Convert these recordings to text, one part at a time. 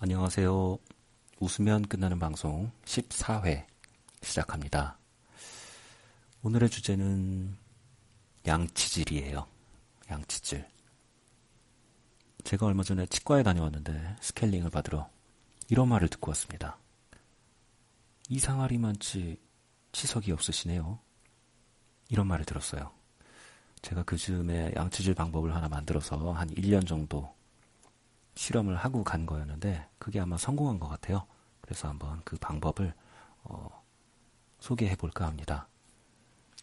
안녕하세요. 웃으면 끝나는 방송 14회 시작합니다. 오늘의 주제는 양치질이에요. 양치질. 제가 얼마 전에 치과에 다녀왔는데 스케일링을 받으러 이런 말을 듣고 왔습니다. 이상하리만치 치석이 없으시네요. 이런 말을 들었어요. 제가 그 즈음에 양치질 방법을 하나 만들어서 한 1년 정도 실험을 하고 간 거였는데 그게 아마 성공한 것 같아요. 그래서 한번 그 방법을 소개해 볼까 합니다.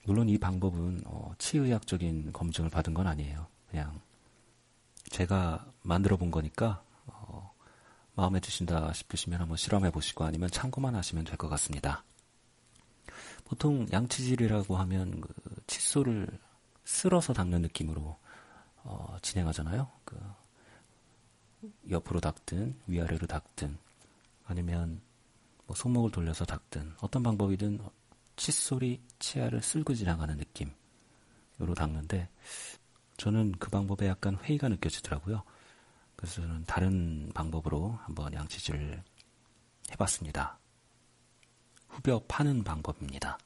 물론 이 방법은 치의학적인 검증을 받은 건 아니에요. 그냥 제가 만들어 본 거니까 마음에 드신다 싶으시면 한번 실험해 보시고 아니면 참고만 하시면 될 것 같습니다. 보통 양치질이라고 하면 그 칫솔을 쓸어서 닦는 느낌으로 진행하잖아요. 그 옆으로 닦든 위아래로 닦든 아니면 뭐 손목을 돌려서 닦든 어떤 방법이든 칫솔이 치아를 쓸고 지나가는 느낌으로 닦는데 저는 그 방법에 약간 회의가 느껴지더라고요. 그래서 저는 다른 방법으로 한번 양치질을 해봤습니다. 후벼 파는 방법입니다.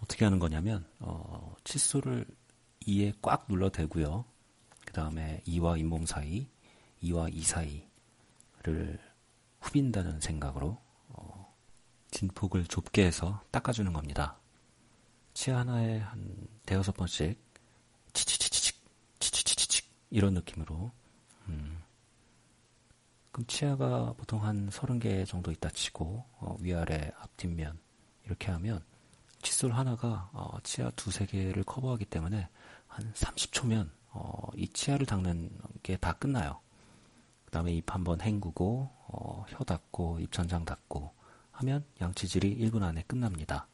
어떻게 하는 거냐면 칫솔을 이에 꽉 눌러대고요. 그 다음에 이와 잇몸 사이, 이와 이 사이를 후빈다는 생각으로 진폭을 좁게 해서 닦아주는 겁니다. 치아 하나에 한 5번씩 치치치치칙, 치치치치칙 이런 느낌으로 그럼 치아가 보통 한 30개 정도 있다 치고 위아래, 앞뒷면 이렇게 하면 칫솔 하나가 치아 2-3개를 커버하기 때문에 한 30초면 이 치아를 닦는 게 다 끝나요. 그 다음에 입 한번 헹구고 혀 닦고 입천장 닦고 하면 양치질이 1분 안에 끝납니다.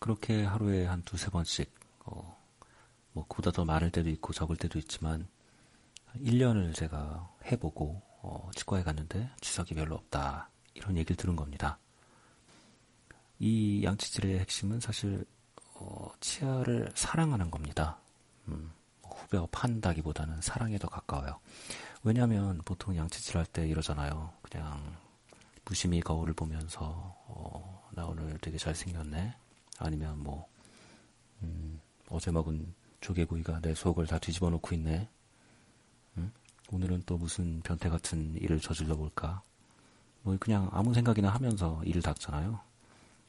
그렇게 하루에 한 2-3번씩 뭐 그보다 더 많을 때도 있고 적을 때도 있지만 1년을 제가 해보고 치과에 갔는데 치석이 별로 없다 이런 얘기를 들은 겁니다. 이 양치질의 핵심은 사실 치아를 사랑하는 겁니다. 후벼 판다기보다는 사랑에 더 가까워요. 왜냐하면 보통 양치질할 때 이러잖아요. 그냥 무심히 거울을 보면서 나 오늘 되게 잘생겼네 아니면 뭐 어제 먹은 조개구이가 내 속을 다 뒤집어 놓고 있네. 오늘은 또 무슨 변태 같은 일을 저질러 볼까? 뭐 그냥 아무 생각이나 하면서 이를 닦잖아요.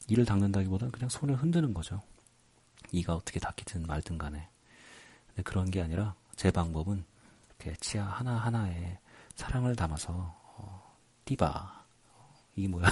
이를 닦는다기보다는 그냥 손을 흔드는 거죠. 이가 어떻게 닦이든 말든 간에. 근데 그런 게 아니라 제 방법은 이렇게 치아 하나하나에 사랑을 담아서 띠바. 이게 뭐야?